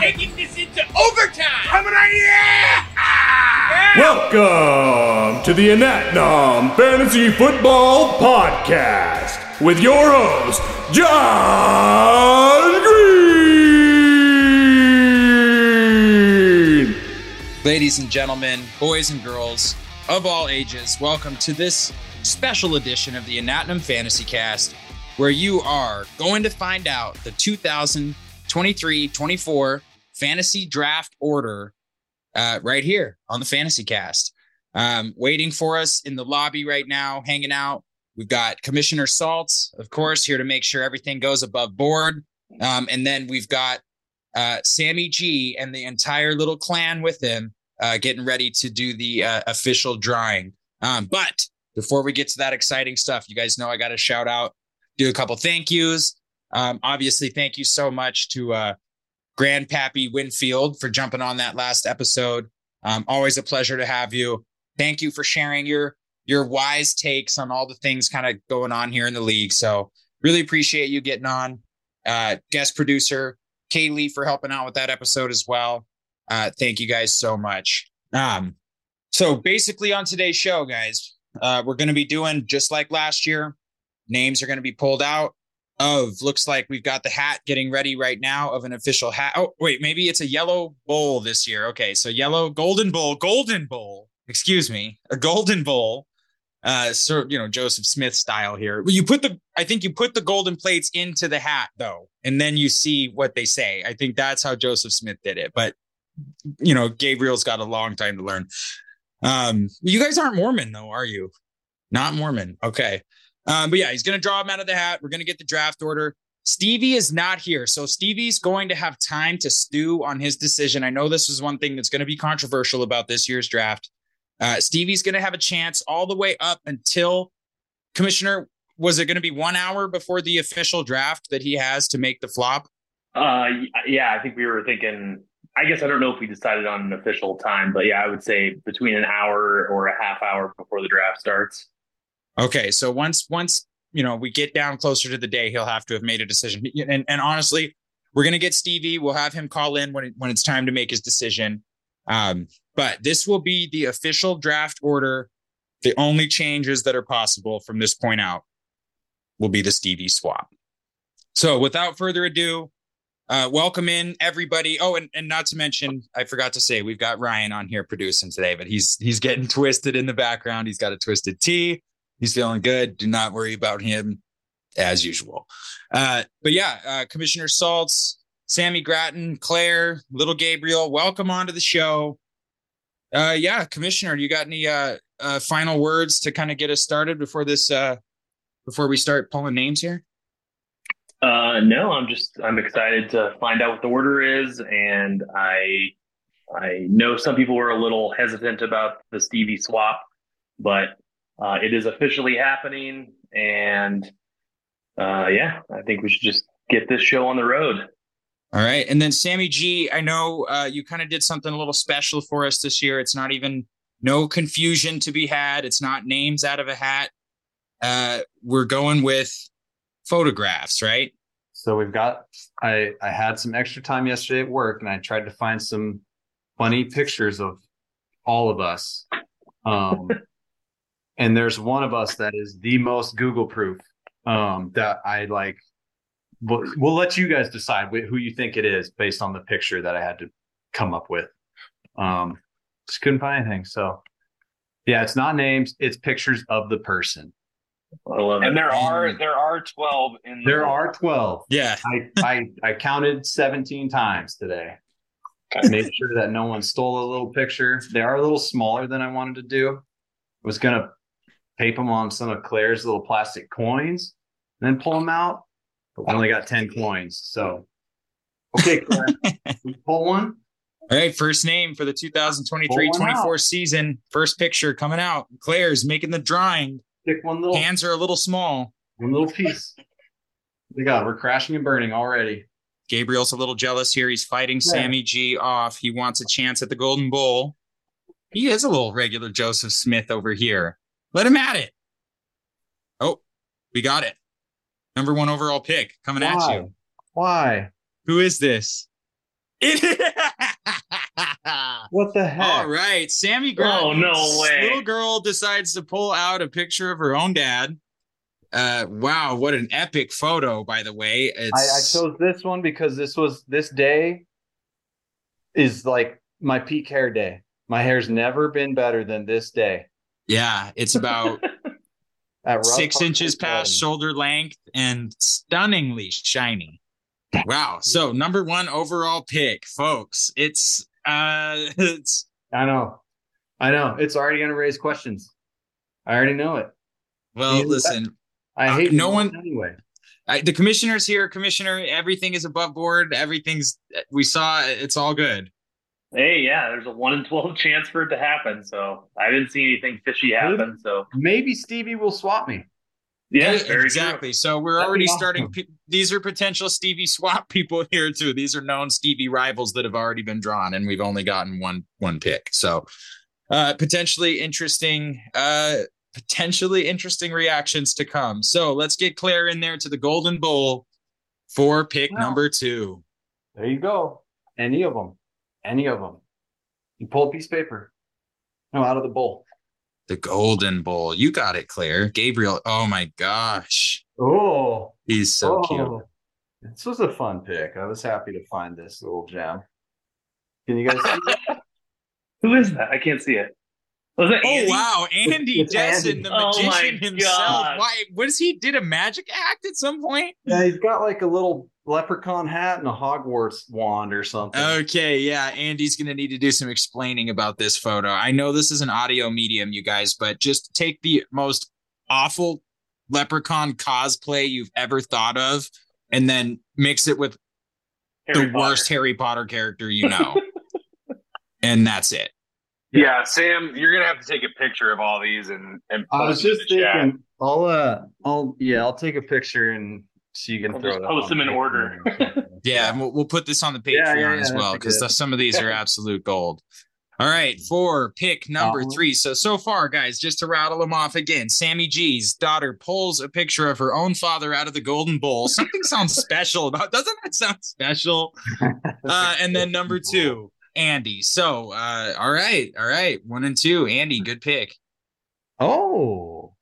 taking this into overtime. Coming on, yeah! Welcome to the Anatnom Fantasy Football Podcast with your host, John Green. Ladies and gentlemen, boys and girls of all ages, welcome to this special edition of the Anatnom Fantasy Cast, where you are going to find out the 2023-24 fantasy draft order right here on the Fantasy Cast. Waiting for us in the lobby right now, hanging out. We've got Commissioner Saltz, of course, here to make sure everything goes above board. And then we've got Sammy G and the entire little clan with him getting ready to do the official drawing. But before we get to that exciting stuff, you guys know I got to shout out, do a couple thank yous. Obviously, thank you so much to Grandpappy Winfield for jumping on that last episode. Always a pleasure to have you. Thank you for sharing your wise takes on all the things kind of going on here in the league. So really appreciate you getting on. Guest producer Kaylee for helping out with that episode as well. Thank you guys so much. So basically on today's show, guys, we're going to be doing just like last year. Names are going to be pulled out of, looks like we've got the hat getting ready right now of an official hat. Oh, wait, maybe it's a yellow bowl this year. Okay, so yellow, golden bowl, excuse me, a golden bowl. So, you know, Joseph Smith style here. I think you put the golden plates into the hat, though, and then you see what they say. I think that's how Joseph Smith did it. But, you know, Gabriel's got a long time to learn. You guys aren't Mormon, though, are you? Not Mormon. Okay. But yeah, he's going to draw him out of the hat. We're going to get the draft order. Stevie is not here. So Stevie's going to have time to stew on his decision. I know this is one thing that's going to be controversial about this year's draft. Stevie's going to have a chance all the way up until, Commissioner, was it going to be 1 hour before the official draft that he has to make the flop? Yeah, I think we were thinking, I guess I don't know if we decided on an official time, but yeah, I would say between an hour or a half hour before the draft starts. Okay, so once you know we get down closer to the day, he'll have to have made a decision. And honestly, we're gonna get Stevie. We'll have him call in when it's time to make his decision. But this will be the official draft order. The only changes that are possible from this point out will be the Stevie swap. So without further ado, welcome in everybody. Oh, and not to mention, I forgot to say we've got Ryan on here producing today, but he's getting twisted in the background. He's got a twisted tea. He's feeling good. Do not worry about him as usual. But yeah, Commissioner Saltz, Sammy Gratton, Claire, little Gabriel, welcome onto the show. Yeah, Commissioner, you got any final words to kind of get us started before this, before we start pulling names here? No, I'm excited to find out what the order is. And I know some people were a little hesitant about the Stevie swap, but it is officially happening, and yeah, I think we should just get this show on the road. All right. And then Sammy G, I know you kind of did something a little special for us this year. It's not even, no confusion to be had. It's not names out of a hat. We're going with photographs, right? So we've got, I had some extra time yesterday at work, and I tried to find some funny pictures of all of us. And there's one of us that is the most Google proof that I like. We'll let you guys decide who you think it is based on the picture that I had to come up with. Just couldn't find anything. So, yeah, it's not names. It's pictures of the person. I love it. And there are 12. There are 12. Yeah. I counted 17 times today. I made sure that no one stole a little picture. They are a little smaller than I wanted to do. I was going to tape them on some of Claire's little plastic coins and then pull them out. I only got 10 coins. So, okay, Claire, pull one. All right, first name for the 2023-24 season. First picture coming out. Claire's making the drawing. Pick one little. Hands are a little small. One little piece. We got, we're crashing and burning already. Gabriel's a little jealous here. He's fighting Sammy G off. He wants a chance at the Golden Bowl. He is a little regular Joseph Smith over here. Let him at it. Oh, we got it. Number 1 overall pick coming at you. Why? Who is this? What the heck? All right, Sammy Gratton. Oh, no way. Little girl decides to pull out a picture of her own dad. Wow, what an epic photo, by the way. I chose this one because this day is like my peak hair day. My hair's never been better than this day. Yeah, it's about 6 inches past shoulder length and stunningly shiny. Wow. So number one overall pick, folks. It's I know. It's already gonna raise questions. I already know it. Well, listen. I hate no one anyway. The commissioner's here, Commissioner. Everything is above board. It's all good. Hey, yeah, there's a 1 in 12 chance for it to happen. So I didn't see anything fishy happen. So maybe Stevie will swap me. Yeah, exactly. True. So we're already starting. These are potential Stevie swap people here too. These are known Stevie rivals that have already been drawn, and we've only gotten one pick. So potentially interesting. Potentially interesting reactions to come. So let's get Claire in there to the Golden Bowl for pick number two. There you go. Any of them. You pull a piece of paper. No, out of the bowl. The Golden Bowl. You got it, Claire. Gabriel. Oh, my gosh. Oh. He's so cute. This was a fun pick. I was happy to find this little gem. Can you guys see that? Who is that? I can't see it. Was that Andy? Oh, wow. Andy Jesson, the magician himself. God. Why? Did a magic act at some point? Yeah, he's got like a little leprechaun hat and a Hogwarts wand or something. Okay, yeah. Andy's going to need to do some explaining about this photo. I know this is an audio medium, you guys, but just take the most awful leprechaun cosplay you've ever thought of and then mix it with worst Harry Potter character you know. And that's it. Yeah, Sam, you're gonna have to take a picture of all these and post. I was just thinking, chat. I'll take a picture and so you can post them in order. Yeah, and we'll put this on the Patreon as well because some of these are absolute gold. All right, for pick number three. So far, guys, just to rattle them off again, Sammy G's daughter pulls a picture of her own father out of the Golden Bowl. Something sounds special about. Doesn't that sound special? And then number two. Andy. So, all right. 1 and 2. Andy, good pick. Oh,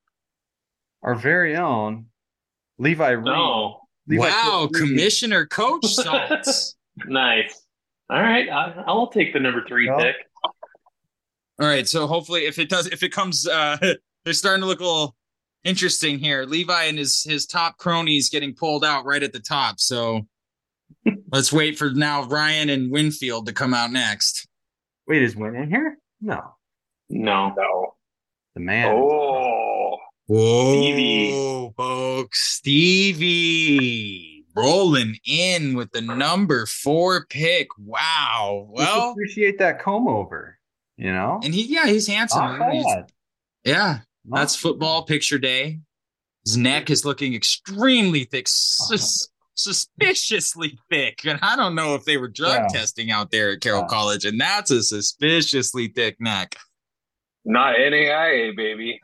our very own Levi Reed. Oh, wow. Commissioner Reed. Coach Saltz. Nice. All right. I'll take the number 3 pick. All right. So hopefully if it comes, they're starting to look a little interesting here. Levi and his top cronies getting pulled out right at the top. So let's wait for now Ryan and Winfield to come out next. Wait, is Win in here? No. The man. Oh. Whoa, Stevie. Folks. Stevie rolling in with the number 4 pick. Wow. Well, appreciate that comb over, you know? And he's handsome. That's football picture day. His neck is looking extremely thick. Suspiciously thick, and I don't know if they were drug testing out there at Carroll College, and that's a suspiciously thick neck. Not NAIA, baby.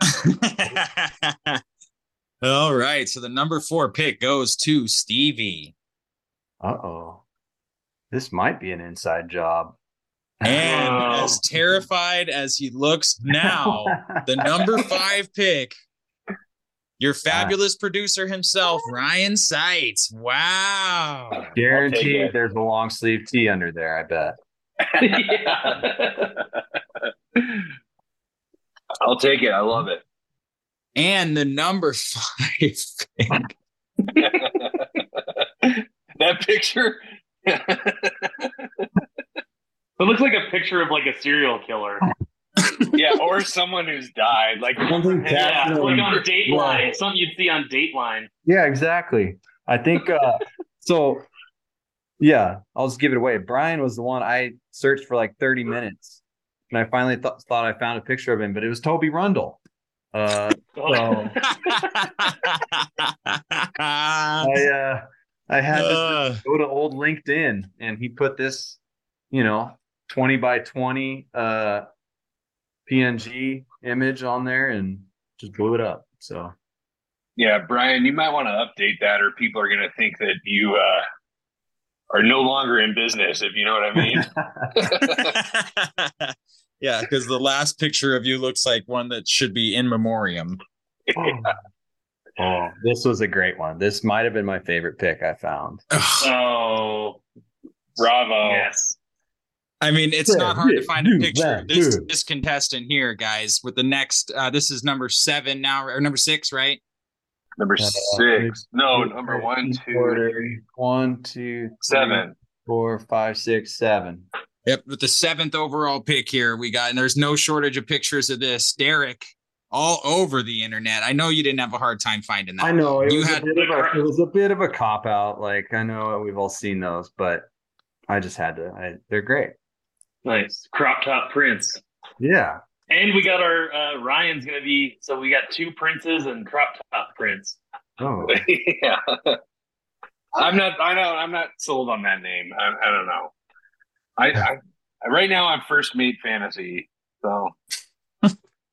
All right, so the number 4 pick goes to Stevie. Uh-oh. This might be an inside job. And as terrified as he looks now, the number 5 pick, your fabulous producer himself, Ryan Seitz. Wow. Guaranteed there's a long sleeve tee under there, I bet. I'll take it. I love it. And the number 5 pick. That picture. It looks like a picture of like a serial killer. Yeah, or someone who's died. Like something like on Dateline. Yeah. Something you'd see on Dateline. Yeah, exactly. I think I'll just give it away. Brian was the one I searched for like 30 minutes. And I finally thought I found a picture of him, but it was Toby Rundle. I had to go to old LinkedIn and he put this, 20 by 20 PNG image on there and just blew it up. So, yeah, Brian, you might want to update that, or people are going to think that you are no longer in business, if you know what I mean. Yeah, because the last picture of you looks like one that should be in memoriam. Oh, this was a great one. This might have been my favorite pick I found. Oh, bravo. Yes. I mean, it's not hard to find a picture of this contestant here, guys, with the next, this is number 7 now, or number 6, right? Number 6. No, number 7. Yep, with the 7th overall pick here we got, and there's no shortage of pictures of this. Derek, all over the internet. I know you didn't have a hard time finding that. I know. It was a bit of a cop-out. Like, I know we've all seen those, but I just had to. They're great. Nice crop top prints. Yeah. And we got our Ryan's going to be, so we got 2 princes and crop top prints. Oh. Yeah. I'm not sold on that name. I don't know. I right now I'm first mate fantasy. So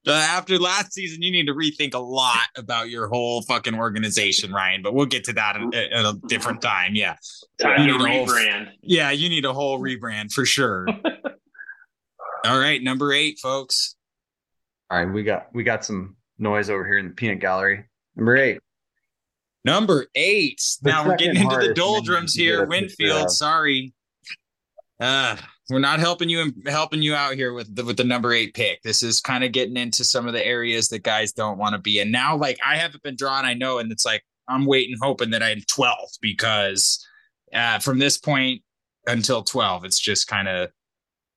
after last season, you need to rethink a lot about your whole fucking organization, Ryan, but we'll get to that at a different time. Yeah. Time to rebrand. You need a whole rebrand for sure. All right. Number 8, folks. All right. We got some noise over here in the peanut gallery. Number 8. Now we're getting into the doldrums here. Winfield. Sorry. We're not helping you out here with the number 8 pick. This is kind of getting into some of the areas that guys don't want to be in. Now, like, I haven't been drawn, I know, and it's like I'm waiting, hoping that I'm 12th, because from this point until 12, it's just kind of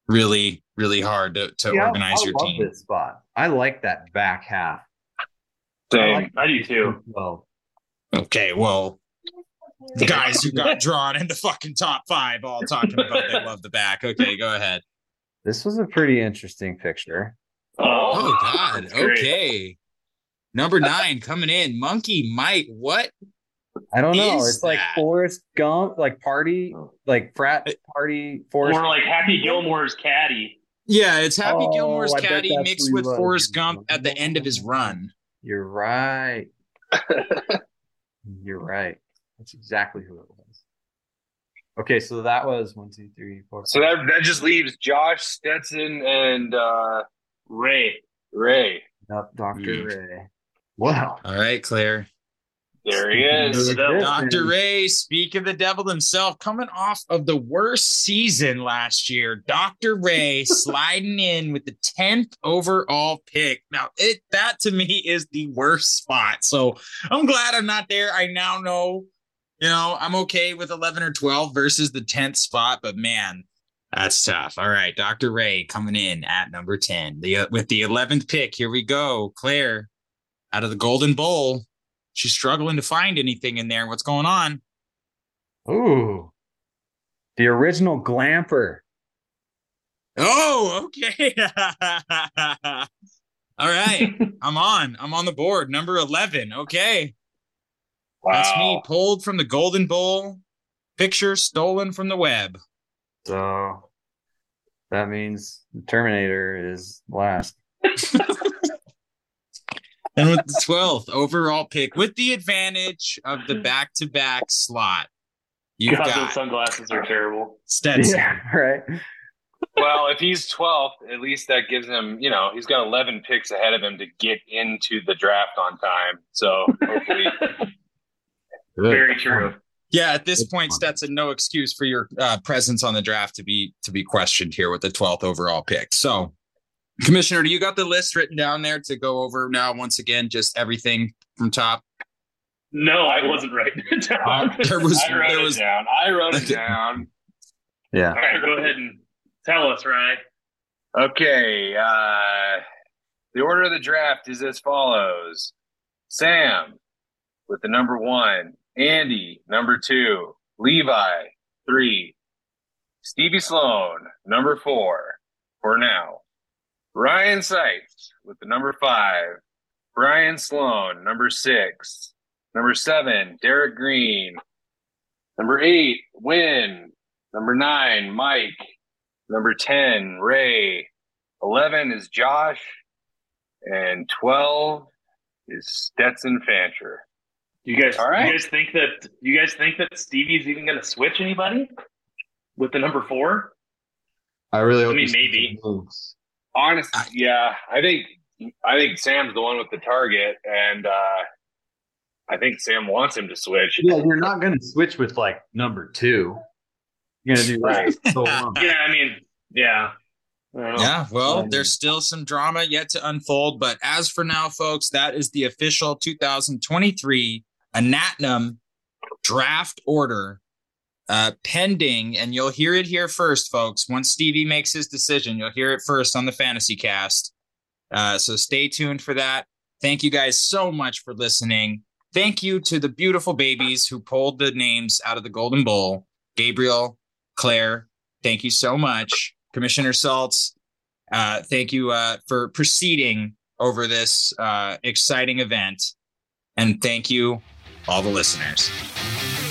really, really hard to organize your team. I love this spot. I like that back half. I do too. Well, okay, well. The guys who got drawn in the fucking top 5 all talking about they love the back. Okay, go ahead. This was a pretty interesting picture. Oh God. Okay. Great. Number 9 coming in. Monkey Mike. What? I don't know. It's that? Like Forrest Gump, like party, like frat party. Forrest Or like Happy Gilmore's caddy. Yeah, it's Happy Gilmore's caddy mixed with Forrest Gump at the end of his run. You're right. You're right. That's exactly who it was. Okay, so that was 1, 2, 3, 4. So that just leaves Josh Stetson and Ray. Yep, Dr. Ray. Wow. All right, Claire. There he is. Dr. Ray, speak of the devil himself, coming off of the worst season last year. Dr. Ray sliding in with the 10th overall pick. Now, that to me is the worst spot. So I'm glad I'm not there. I now know. You know, I'm okay with 11 or 12 versus the 10th spot, but man, that's tough. All right, Dr. Ray coming in at number 10 with the 11th pick. Here we go. Claire, out of the Golden Bowl. She's struggling to find anything in there. What's going on? Ooh, the original glamper. Oh, okay. All right, I'm on the board. Number 11. Okay. Wow. That's me, pulled from the Golden Bowl, picture stolen from the web. So that means the Terminator is last. And with the 12th overall pick, with the advantage of the back-to-back slot, you've got those sunglasses are terrible. Stetson. Yeah, right. Well, if he's 12th, at least that gives him, you know, he's got 11 picks ahead of him to get into the draft on time. So hopefully... Good. Very true. Yeah, at this point, Stetson, no excuse for your presence on the draft to be questioned here with the 12th overall pick. So, Commissioner, do you got the list written down there to go over now once again, just everything from top? No, I wasn't writing it down. I wrote it down. Yeah. All right, go ahead and tell us, Ryan. Okay. The order of the draft is as follows. Sam with the number 1. Andy, number 2. Levi, 3. Stevie Sloan, number 4 for now. Ryan Seitz with the number 5. Brian Sloan, number 6. Number 7, Derek Green. Number 8, Wynn. Number 9, Mike. Number 10, Ray. 11 is Josh. And 12 is Stetson Fancher. You guys think that Stevie's even going to switch anybody? with the number 4? I really hope. I mean, maybe. Honestly, yeah. I think Sam's the one with the target, and I think Sam wants him to switch. Yeah, you're not going to switch with, like, number 2. You're going to do right. So long. Yeah, I mean, yeah. Yeah, well, there's still some drama yet to unfold. But as for now, folks, that is the official 2023 Anatnom draft order pending. And you'll hear it here first, folks. Once Stevie makes his decision, you'll hear it first on the Fantasy Cast. So stay tuned for that. Thank you guys so much for listening. Thank you to the beautiful babies who pulled the names out of the Golden Bowl. Gabriel, Claire, thank you so much. Commissioner Saltz, thank you for proceeding over this exciting event. And thank you, all the listeners.